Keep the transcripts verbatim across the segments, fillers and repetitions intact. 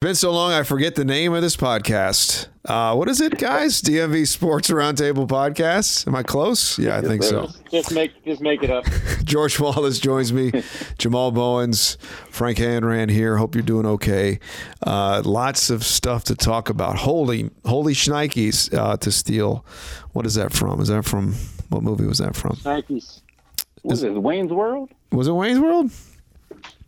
Been so long, I forget the name of this podcast. Uh, what is it, guys? D M V Sports Roundtable Podcast. Am I close? Yeah, I think so. Just make, just make it up. George Wallace joins me. Jamal Bowens, Frank Hanran here. Hope you're doing okay. Uh, lots of stuff to talk about. Holy, holy shnikes uh, to steal. What is that from? Is that from what movie was that from? Shnikes. Was it Wayne's World? Was it Wayne's World?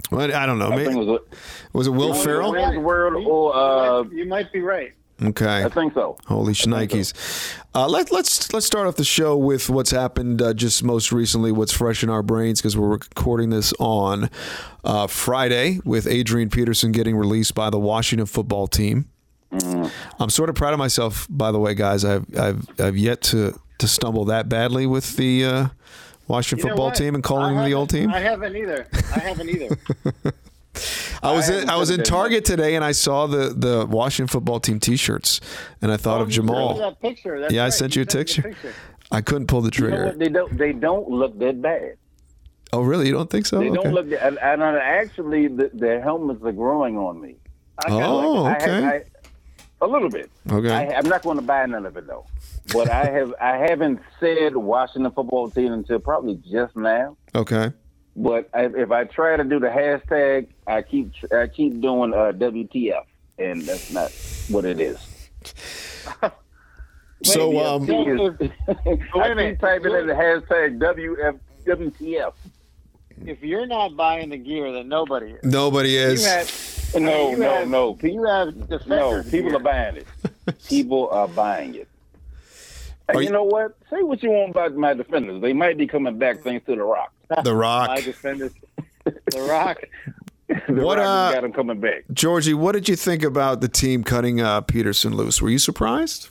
What? I don't know. Maybe, was, it, was it Will Ferrell? World, or, uh, you might be right. Okay, I think so. Holy shnikes! So. Uh, let, let's let's start off the show with what's happened uh, just most recently. What's fresh in our brains because we're recording this on uh, Friday with Adrian Peterson getting released by the Washington Football Team. Mm-hmm. I'm sort of proud of myself, by the way, guys. I've I've I've yet to to stumble that badly with the. Uh, Washington you football team and calling the old team? I haven't either. I haven't either. I was I, in, I was in Target today and I saw the, the Washington Football Team T-shirts and I thought oh, of Jamal. That picture. That's yeah, right. I sent you, you a, picture. a picture. I couldn't pull the trigger. You know they don't. They don't look that bad. Oh, really? You don't think so? They okay. don't look. That, and, and actually, the, their helmets are growing on me. I oh, like, okay. I have, I, a little bit. Okay. I, I'm not going to buy none of it though. But I have I haven't said Washington Football Team until probably just now. Okay. But I, if I try to do the hashtag, I keep I keep doing uh, W T F, and that's not what it is. So um, is, I keep typing in the hashtag W F W T F. If you're not buying the gear, then nobody is. Nobody is. Have, no, no, have, no. You have no. People gear. are buying it. People are buying it. You, you know what? Say what you want about my defenders. They might be coming back thanks to The Rock. The Rock. My defenders. The Rock. The what, Rock uh, got them coming back. Georgie, what did you think about the team cutting uh, Peterson loose? Were you surprised?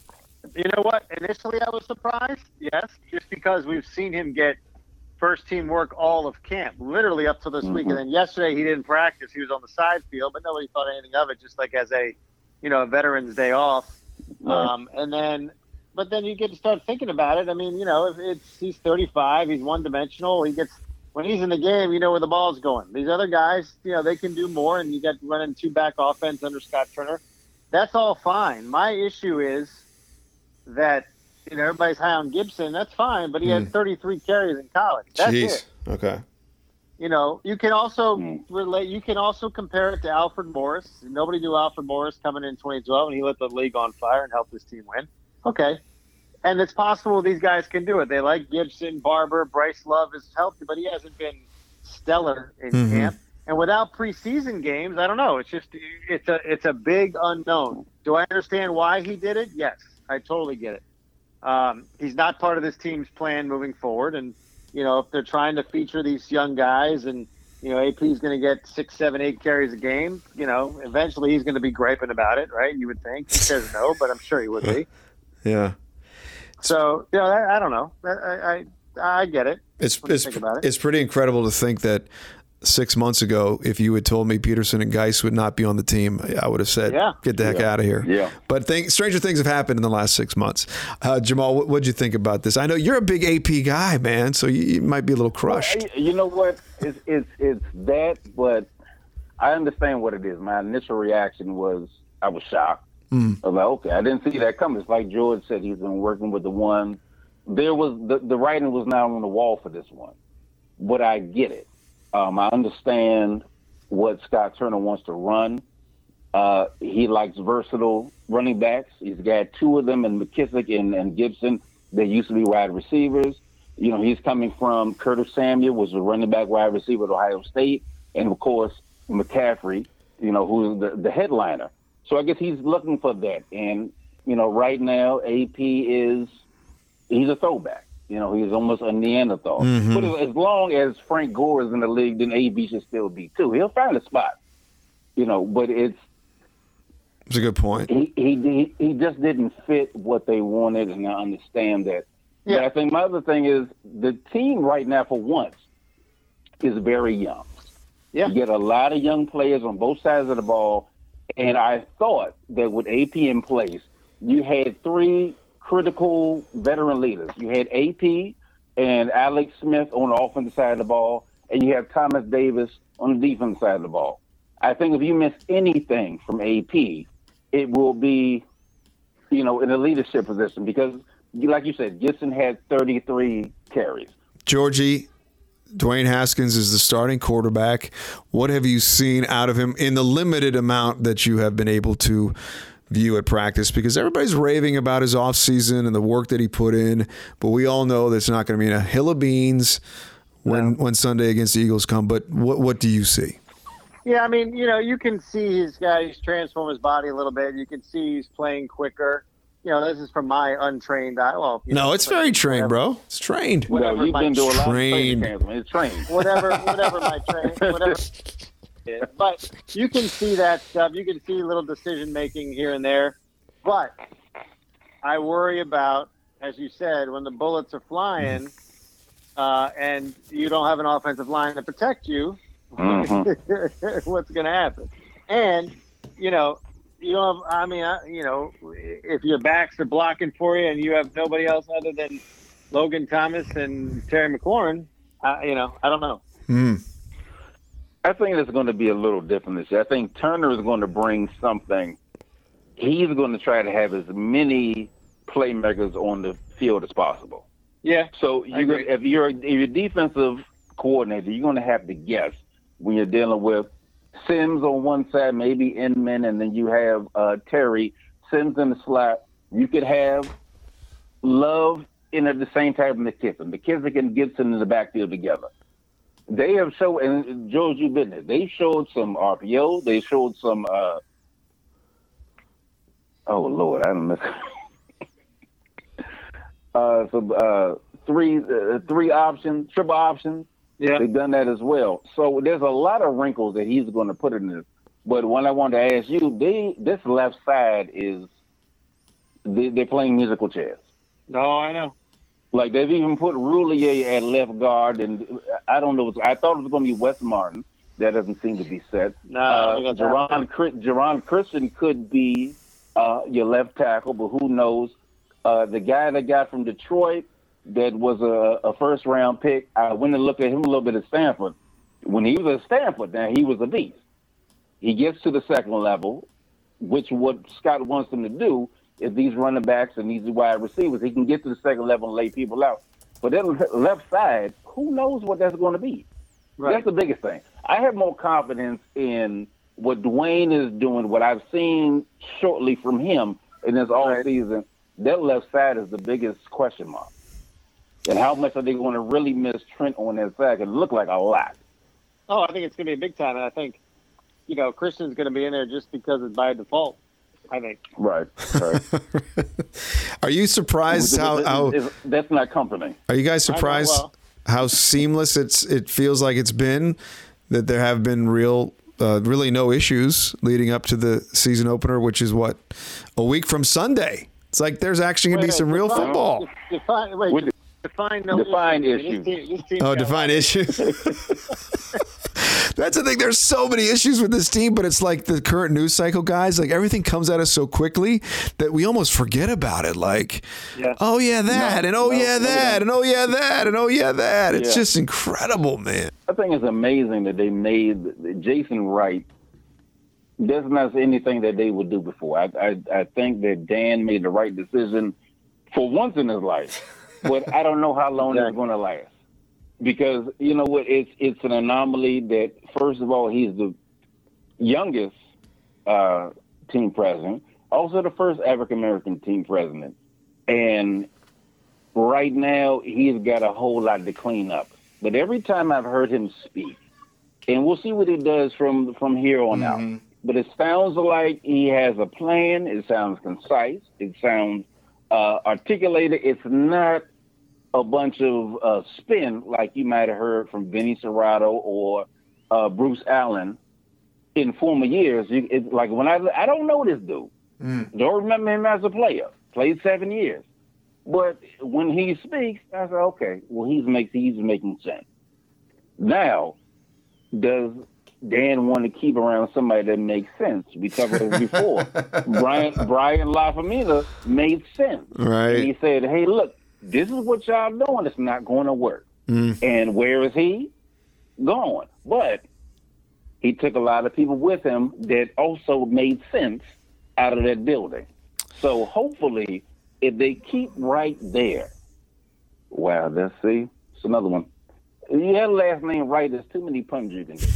You know what? Initially, I was surprised, yes, just because we've seen him get first-team work all of camp, literally up to this mm-hmm. week. And then yesterday, he didn't practice. He was on the side field, but nobody thought anything of it, just like as a, you know, a Veterans Day off. Right. Um, and then... But then you get to start thinking about it. I mean, you know, if it's he's thirty-five, he's one-dimensional. He gets when he's in the game, you know where the ball's going. These other guys, you know, they can do more, and you got running two-back offense under Scott Turner. That's all fine. My issue is that you know everybody's high on Gibson. That's fine, but he mm. had thirty-three carries in college. That's Jeez. it. Okay. You know, you can also mm. relate. You can also compare it to Alfred Morris. Nobody knew Alfred Morris coming in twenty twelve, and he lit the league on fire and helped his team win. Okay. And it's possible these guys can do it. They like Gibson, Barber, Bryce Love is healthy, but he hasn't been stellar in mm-hmm. camp. And without preseason games, I don't know. It's just it's a it's a big unknown. Do I understand why he did it? Yes, I totally get it. Um, he's not part of this team's plan moving forward. And you know, if they're trying to feature these young guys, and you know, A P is going to get six, seven, eight carries a game. You know, eventually he's going to be griping about it, right? You would think. He says no, but I'm sure he would be. Yeah. So, yeah, you know, I, I don't know. I I, I get it. It's it's, think about it. It's pretty incredible to think that six months ago, if you had told me Peterson and Geis would not be on the team, I would have said, yeah. get the heck yeah. out of here. Yeah. But think, stranger things have happened in the last six months. Uh, Jamal, what did you think about this? I know you're a big A P guy, man, so you, you might be a little crushed. Well, I, you know what? It's, it's, it's that, but I understand what it is. My initial reaction was I was shocked. Mm. I was like, okay, I didn't see that coming. It's like George said, he's been working with the one. There was the, the writing was not on the wall for this one, but I get it. Um, I understand what Scott Turner wants to run. Uh, he likes versatile running backs. He's got two of them in McKissick and, and Gibson. They used to be wide receivers. You know, he's coming from Curtis Samuel, was a running back wide receiver at Ohio State, and of course McCaffrey. You know, who's the, the headliner. So I guess he's looking for that. And, you know, right now, A P is, he's a throwback. You know, he's almost a Neanderthal. Mm-hmm. But as long as Frank Gore is in the league, then A B should still be, too. He'll find a spot. You know, but it's. It's a good point. He he he just didn't fit what they wanted, and I understand that. Yeah. But I think my other thing is the team right now, for once, is very young. Yeah. You get a lot of young players on both sides of the ball. And I thought that with A P in place, you had three critical veteran leaders. You had A P and Alex Smith on the offensive side of the ball, and you have Thomas Davis on the defensive side of the ball. I think if you miss anything from A P, it will be, you know, in a leadership position because, like you said, Gibson had thirty-three carries. Georgie, Dwayne Haskins is the starting quarterback. What have you seen out of him in the limited amount that you have been able to view at practice? Because everybody's raving about his offseason and the work that he put in, but we all know that's not going to be a hill of beans when, no. when Sunday against the Eagles come. But what what do you see? Yeah, I mean, you know, you can see his guys transform his body a little bit. You can see he's playing quicker. You know, this is from my untrained eye. Well, no, know, it's very trained, whatever, bro. It's trained. Whatever no, you've my, been doing trained. a lot of It's trained. Whatever, whatever my train, whatever. Yeah. But you can see that stuff. You can see little decision making here and there. But I worry about, as you said, when the bullets are flying uh, and you don't have an offensive line to protect you, mm-hmm. what's going to happen? And, you know, You know, I mean, you know, if your backs are blocking for you and you have nobody else other than Logan Thomas and Terry McLaurin, uh, you know, I don't know. Mm. I think it's going to be a little different this year. I think Turner is going to bring something. He's going to try to have as many playmakers on the field as possible. Yeah. So you're gonna, if you're if you're defensive coordinator, you're going to have to guess when you're dealing with Sims on one side, maybe Inman, and then you have uh, Terry. Sims in the slot. You could have Love in at the same time as McKissick. McKissick and Gibson in the backfield together. They have shown, and Joe's you business, they showed some R P O. They showed some, uh, oh, Lord, I don't miss uh, some uh, three, uh, three options, triple options. Yeah. They've done that as well. So there's a lot of wrinkles that he's going to put in this. But when I wanted to ask you, they, this left side is they, they're playing musical chairs. Oh, I know. Like they've even put Roulier at left guard, and I don't know. I thought it was going to be West Martin. That doesn't seem to be set. No, uh, Jerron, Jerron Christian could be uh, your left tackle, but who knows? Uh, the guy that got from Detroit. That was a, a first-round pick. I went and looked at him a little bit at Stanford. When he was at Stanford, now he was a beast. He gets to the second level, which what Scott wants him to do is these running backs and these wide receivers. He can get to the second level and lay people out. But then left side, who knows what that's going to be? Right. That's the biggest thing. I have more confidence in what Dwayne is doing, what I've seen shortly from him in this offseason. That left side is the biggest question mark. And how much are they going to really miss Trent on that side? It looked like a lot. Oh, I think it's going to be a big time. And I think, you know, Christian's going to be in there just because it's by default, I think. Right. right. Are you surprised how, it's, how it's, that's not company. Are you guys surprised well. how seamless it's it feels like it's been, that there have been real, uh, really no issues leading up to the season opener, which is what, a week from Sunday? It's like there's actually going to be some real football. Define, wait, wait. Define, no define issues. This team, this team oh, define out. issues. That's the thing. There's so many issues with this team, but it's like the current news cycle, guys. Like everything comes at us so quickly that we almost forget about it. Like, yeah. oh, yeah, that, no, and oh, no, yeah, that, no. and oh, yeah, that, and oh, yeah, that. It's yeah. just incredible, man. I think it's amazing that they made Jason Wright. That's not anything that they would do before. I, I, I think that Dan made the right decision for once in his life. But I don't know how long exactly. it's going to last, because you know what? It's it's an anomaly that first of all he's the youngest uh, team president, also the first African American team president, and right now he's got a whole lot to clean up. But every time I've heard him speak, and we'll see what he does from from here on mm-hmm. out. But it sounds like he has a plan. It sounds concise. It sounds uh, articulated. It's not a bunch of uh, spin like you might have heard from Vinny Sorato or uh, Bruce Allen in former years. You, it, like when I, I don't know this dude. Mm. Don't remember him as a player. Played seven years, but when he speaks, I say, okay, well he's makes he's making sense. Now, does Dan want to keep around somebody that makes sense? We talked about this before. Brian Brian LaFamina made sense. Right, and he said, hey, look. This is what y'all doing. It's not going to work. Mm. And where is he? Gone. But he took a lot of people with him that also made sense out of that building. So hopefully, if they keep right there, wow, let's see. It's another one. Your last name right, there's too many puns you can get.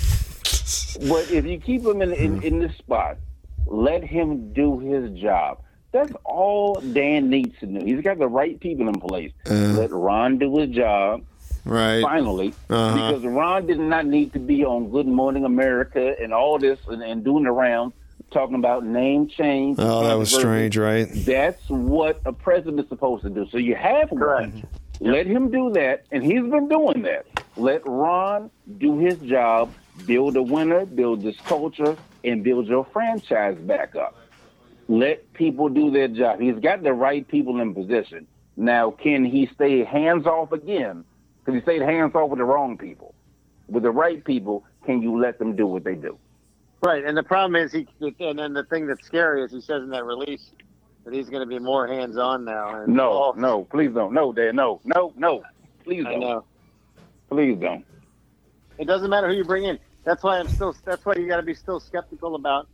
But if you keep him in, in, in this spot, let him do his job. That's all Dan needs to do. He's got the right people in place. Uh, let Ron do his job. Right. Finally. Uh-huh. Because Ron did not need to be on Good Morning America and all this and, and doing the round, talking about name change. Oh, that was strange, right? That's what a president's supposed to do. So you have one. Let him do that, and he's been doing that. Let Ron do his job, build a winner, build this culture, and build your franchise back up. Let people do their job. He's got the right people in position. Now, can he stay hands-off again? Because he stayed hands-off with the wrong people. With the right people, can you let them do what they do? Right, and the problem is, he. and then the thing that's scary is he says in that release that he's going to be more hands-on now. And no, all... no, please don't. No, Dad, no, no, no. Please don't. I know. Please don't. It doesn't matter who you bring in. That's why I'm still. That's why you got to be still skeptical about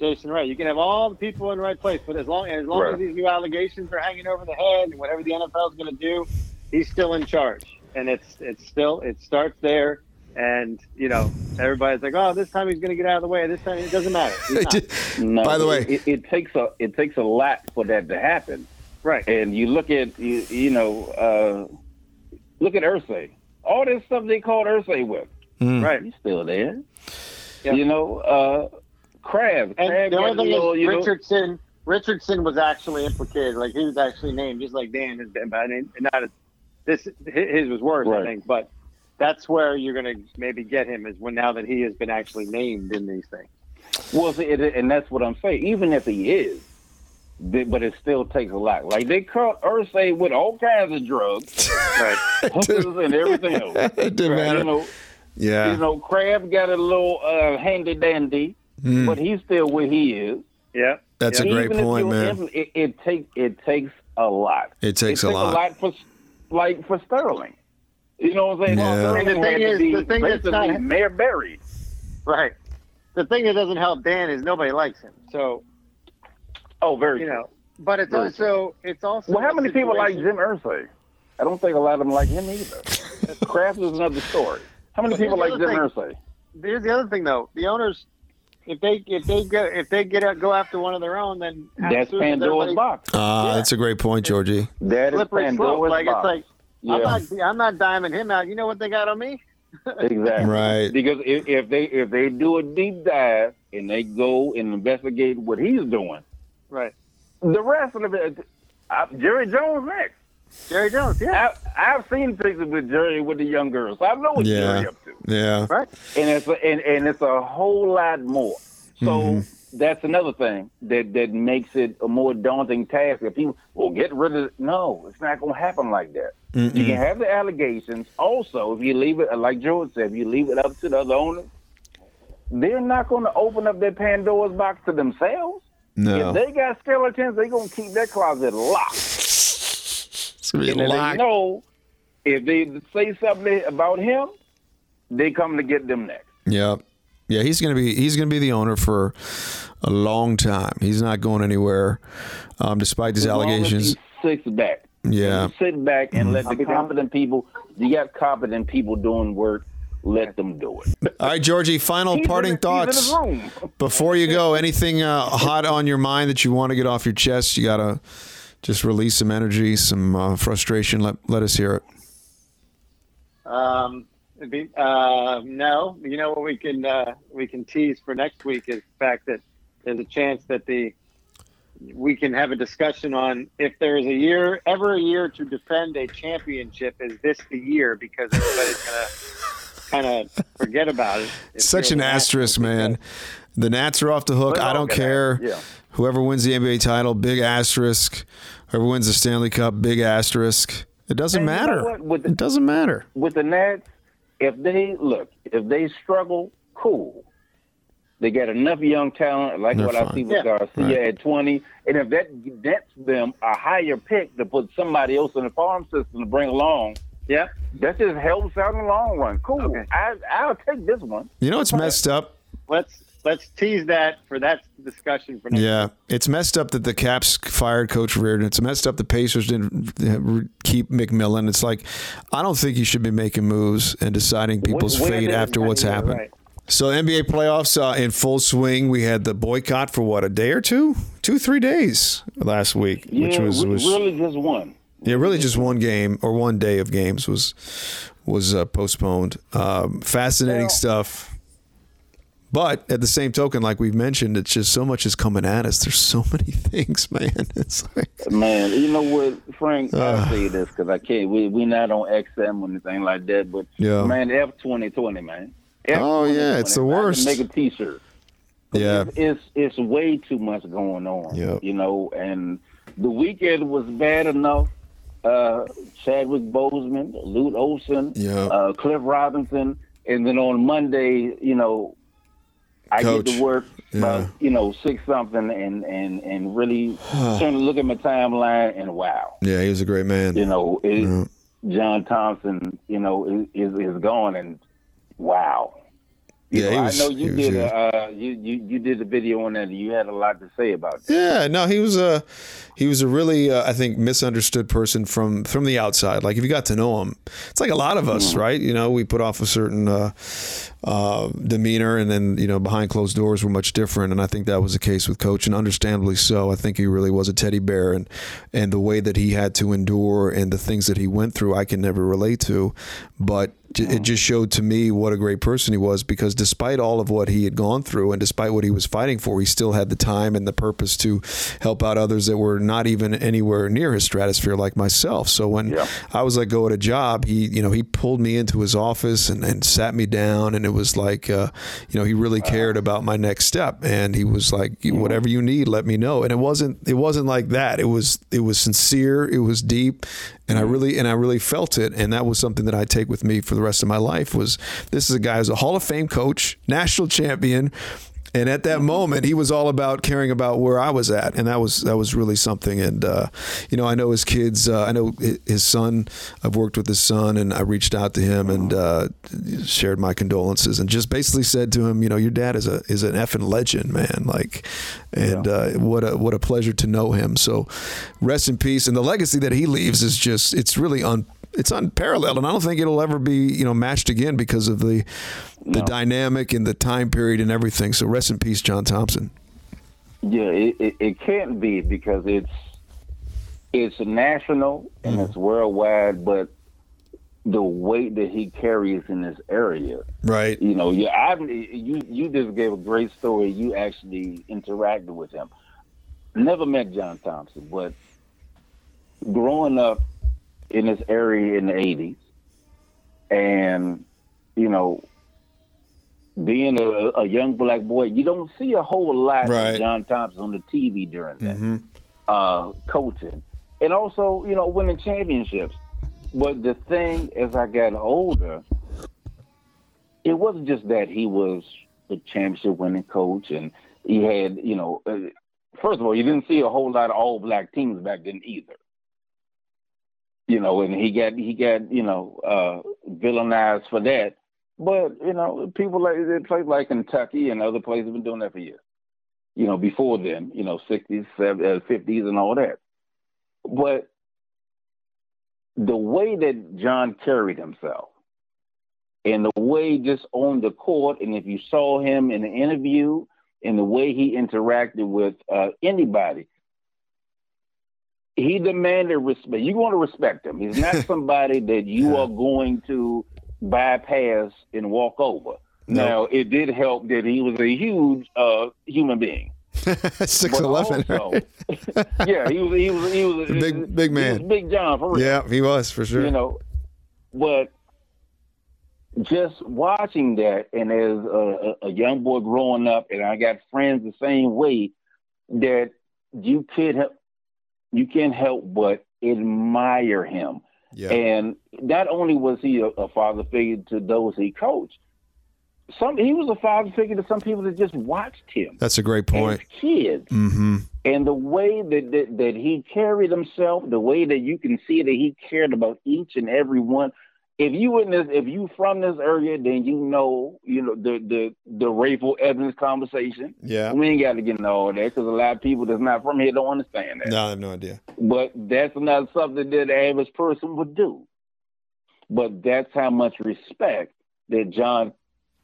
Jason Wright. You can have all the people in the right place, but as long as long right. as these new allegations are hanging over the head and whatever the N F L is going to do, he's still in charge. And it's it's still it starts there. And, you know, everybody's like, oh, this time he's going to get out of the way. This time it doesn't matter. no, By the way, it, it takes a it takes a lot for that to happen. Right. And you look at, you, you know, uh, look at Irsay. All this stuff they called Irsay with. Mm. Right. He's still there. Yep. You know, uh, Crabbe. And Crabbe the only thing little, is Richardson, know, Richardson was actually implicated. Like, he was actually named, just like Dan has been. But I mean, not as, this, his was worse, right. I think. But. That's where you're going to maybe get him is when now that he has been actually named in these things. Well, and that's what I'm saying. Even if he is, but it still takes a lot. Like they caught Irsay with all kinds of drugs, right? Hookers and everything else. It didn't right? matter. You know, yeah. You know, Crabbe got a little uh, handy dandy, mm. but he's still where he is. Yeah. That's yeah. a great Even point, man. Him, it, it takes it takes a lot. It takes it a lot. A lot for like for Sterling. You know what I'm saying? No. And the thing is, the thing that's not Mayor Barry, right? The thing that doesn't help Dan is nobody likes him. So, oh, very. You true. know, but it's very also true. it's also. Well, how many situation. people like Jim Irsay? I don't think a lot of them like him either. Kraft is another story. How many people like Jim Irsay? Here's the other thing, though. The owners, if they if they go if they get out, go after one of their own, then that's Pandora's box. Ah, uh, yeah. That's a great point, Georgie. That is Pandora's slope. Like box. It's like. Yeah. I'm not. I'm not diming him out. You know what they got on me? Exactly. Right. Because if, if they if they do a deep dive and they go and investigate what he's doing, right? The rest of it, I, Jerry Jones next. Jerry Jones. Yeah. I, I've seen pictures with Jerry with the young girls. So I know what yeah. Jerry up to. Yeah. Right. And it's a, and, and it's a whole lot more. So mm-hmm. that's another thing that that makes it a more daunting task. If people will get rid of it, no, it's not going to happen like that. Mm-mm. You can have the allegations. Also, if you leave it, like George said, if you leave it up to the other owners, they're not going to open up their Pandora's box to themselves. No. If they got skeletons, they're going to keep their closet locked. It's going to be locked. They know if they say something about him, they come to get them next. Yep. Yeah, he's going to be he's going to be the owner for a long time. He's not going anywhere, um, despite these as allegations. Long as he's six back. Yeah. Sit back and let the competent people, you got competent people doing work, let them do it. All right, Georgie, final parting thoughts. Before you go, anything uh, hot on your mind that you want to get off your chest? You got to just release some energy, some uh, frustration. Let let us hear it. Um, it'd be, uh, no. You know what we can uh, we can tease for next week is the fact that there's a chance that the we can have a discussion on if there is a year, ever a year to defend a championship, is this the year? Because everybody's going to kind of forget about it. Such an asterisk, man. The Nats are off the hook. I don't care. Yeah. Whoever wins the N B A title, big asterisk. Whoever wins the Stanley Cup, big asterisk. It doesn't matter. It doesn't matter. With the Nats, if they, look, if they struggle, cool. They got enough young talent, like They're what fine. I see with yeah. Garcia right. at twenty. And if that gets them a higher pick to put somebody else in the farm system to bring along, yeah, that just helps out in the long run. Cool. Okay. I, I'll take this one. You know what's messed up? let's let's tease that for that discussion for next. Yeah, it's messed up that the Caps fired Coach Reardon. It's messed up the Pacers didn't keep McMillan. It's like, I don't think you should be making moves and deciding people's when, fate when after what's happened. Right. So the N B A playoffs uh, in full swing. We had the boycott for what, a day or two, two three days last week, yeah, which was, was really just one. Yeah, really just one game or one day of games was was uh, postponed. Um, fascinating well, stuff. But at the same token, like we've mentioned, it's just so much is coming at us. There's so many things, man. It's like, man, you know what, Frank? Uh, I'll say this because I can't. We we not on X M or anything like that. But yeah. man, F twenty twenty, man. F twenty twenty, oh yeah, it's the worst. I can make a T-shirt. Yeah, it's, it's it's way too much going on. Yep. You know, and the weekend was bad enough. Uh, Chadwick Boseman, Lute Olson, yep. uh, Cliff Robinson, and then on Monday, you know. I Coach. get to work, yeah. about, you know, six something, and and and really trying to look at my timeline, and wow. Yeah, he was a great man. You know, it, yeah. John Thompson, you know, is is gone, and wow. You yeah, know, he was, I know you did. Was, a, uh, you, you you did a video on that. And you had a lot to say about that. Yeah, no, he was a he was a really uh, I think misunderstood person from from the outside. Like if you got to know him, it's like a lot of us, mm-hmm. right? You know, we put off a certain uh, uh, demeanor, and then you know behind closed doors we're much different. And I think that was the case with Coach, and understandably so. I think he really was a teddy bear, and and the way that he had to endure and the things that he went through, I can never relate to, but. It just showed to me what a great person he was, because despite all of what he had gone through and despite what he was fighting for, he still had the time and the purpose to help out others that were not even anywhere near his stratosphere, like myself. So when yeah. I was let go at a job, he, you know, he pulled me into his office and, and sat me down, and it was like, uh, you know, he really cared about my next step, and he was like, whatever you need, let me know. And it wasn't, it wasn't like that. It was, it was sincere. It was deep. And I really and I really felt it. And that was something that I take with me for the rest of my life, was this is a guy who's a Hall of Fame coach, national champion. And at that moment, he was all about caring about where I was at. And that was that was really something. And, uh, you know, I know his kids. Uh, I know his son. I've worked with his son, and I reached out to him and uh, shared my condolences and just basically said to him, you know, your dad is a is an effing legend, man. Like, and yeah. uh, what a what a pleasure to know him. So rest in peace. And the legacy that he leaves is just it's really un. It's unparalleled, and I don't think it'll ever be, you know, matched again because of the the no. dynamic and the time period and everything. So rest in peace, John Thompson. Yeah, it, it, it can't be, because it's it's national and mm. it's worldwide, but the weight that he carries in this area, right? You know, yeah, I you you just gave a great story. You actually interacted with him. Never met John Thompson, but growing up in this area in the eighties, and you know, being a, a young black boy, you don't see a whole lot right. of John Thompson on the T V during that mm-hmm. uh, coaching, and also you know winning championships. But the thing, as I got older, it wasn't just that he was the championship winning coach, and he had you know, first of all, you didn't see a whole lot of all black teams back then either. You know, and he got, he got you know, uh, villainized for that. But, you know, people like in places like Kentucky and other places have been doing that for years. You know, before then, you know, sixties, seventies, fifties and all that. But the way that John carried himself and the way just on the court, and if you saw him in the interview and the way he interacted with uh, anybody, he demanded respect. You want to respect him. He's not somebody that you yeah. are going to bypass and walk over. No. Now, it did help that he was a huge uh, human being. six eleven. Right? yeah, he was. He was. He was a big, big man. He was Big John for real. Yeah, he was for sure. You know, but just watching that, and as a, a young boy growing up, and I got friends the same way, that you could have. You can't help but admire him. Yeah. And not only was he a, a father figure to those he coached, some he was a father figure to some people that just watched him. That's a great point. As kids. Mm-hmm. And the way that, that, that he carried himself, the way that you can see that he cared about each and every one, if you in this, if you from this area, then you know, you know, the the the Rayful Evans conversation. Yeah, we ain't got to get into all that because a lot of people that's not from here don't understand that. No, I have no idea. But that's not something that the average person would do. But that's how much respect that John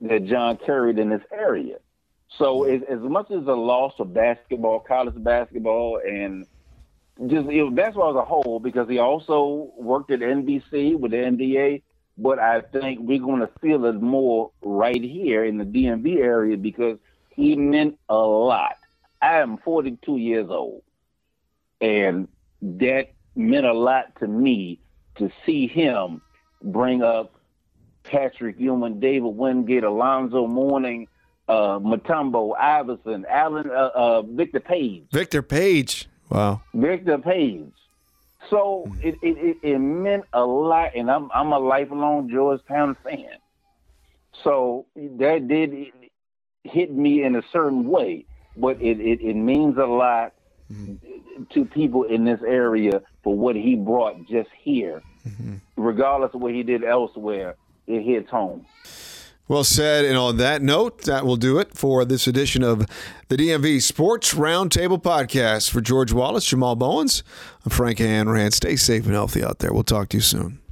that John carried in this area. So as, as much as a loss of basketball, college basketball, and just it was basketball as a whole, because he also worked at N B C with the N B A, but I think we're going to feel it more right here in the D M V area because he meant a lot. I am forty-two years old, and that meant a lot to me to see him bring up Patrick Ewing, David Wingate, Alonzo Mourning, Uh, Mutombo, Iverson, Allen, uh, uh, Victor Page. Victor Page. Wow. Victor Page. So it, it, it, it meant a lot, and I'm I'm a lifelong Georgetown fan. So that did hit me in a certain way, but it, it, it means a lot mm-hmm. to people in this area for what he brought just here. Mm-hmm. Regardless of what he did elsewhere, it hits home. Well said, and on that note, that will do it for this edition of the D M V Sports Roundtable Podcast. For George Wallace, Jamal Bowens, I'm Frank Hanrahan. Stay safe and healthy out there. We'll talk to you soon.